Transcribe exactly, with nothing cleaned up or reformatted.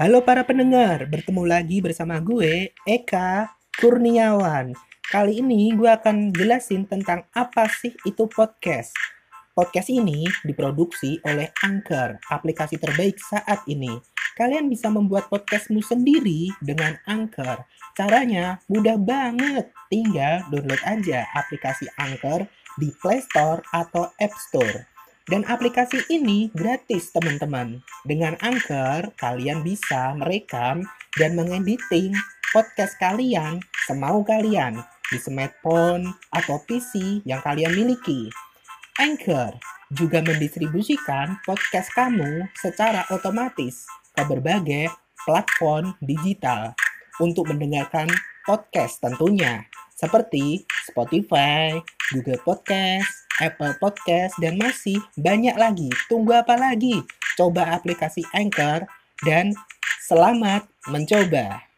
Halo para pendengar, bertemu lagi bersama gue, Eka Kurniawan. Kali ini gue akan jelasin tentang apa sih itu podcast. Podcast ini diproduksi oleh Anchor, aplikasi terbaik saat ini. Kalian bisa membuat podcastmu sendiri dengan Anchor. Caranya mudah banget, tinggal download aja aplikasi Anchor di Play Store atau App Store. Dan aplikasi ini gratis teman-teman. Dengan Anchor, kalian bisa merekam dan mengediting podcast kalian semau kalian di smartphone atau P C yang kalian miliki. Anchor juga mendistribusikan podcast kamu secara otomatis ke berbagai platform digital untuk mendengarkan podcast tentunya, seperti Spotify, Google Podcast, Apple Podcast, dan masih banyak lagi. Tunggu apa lagi? Coba aplikasi Anchor dan selamat mencoba.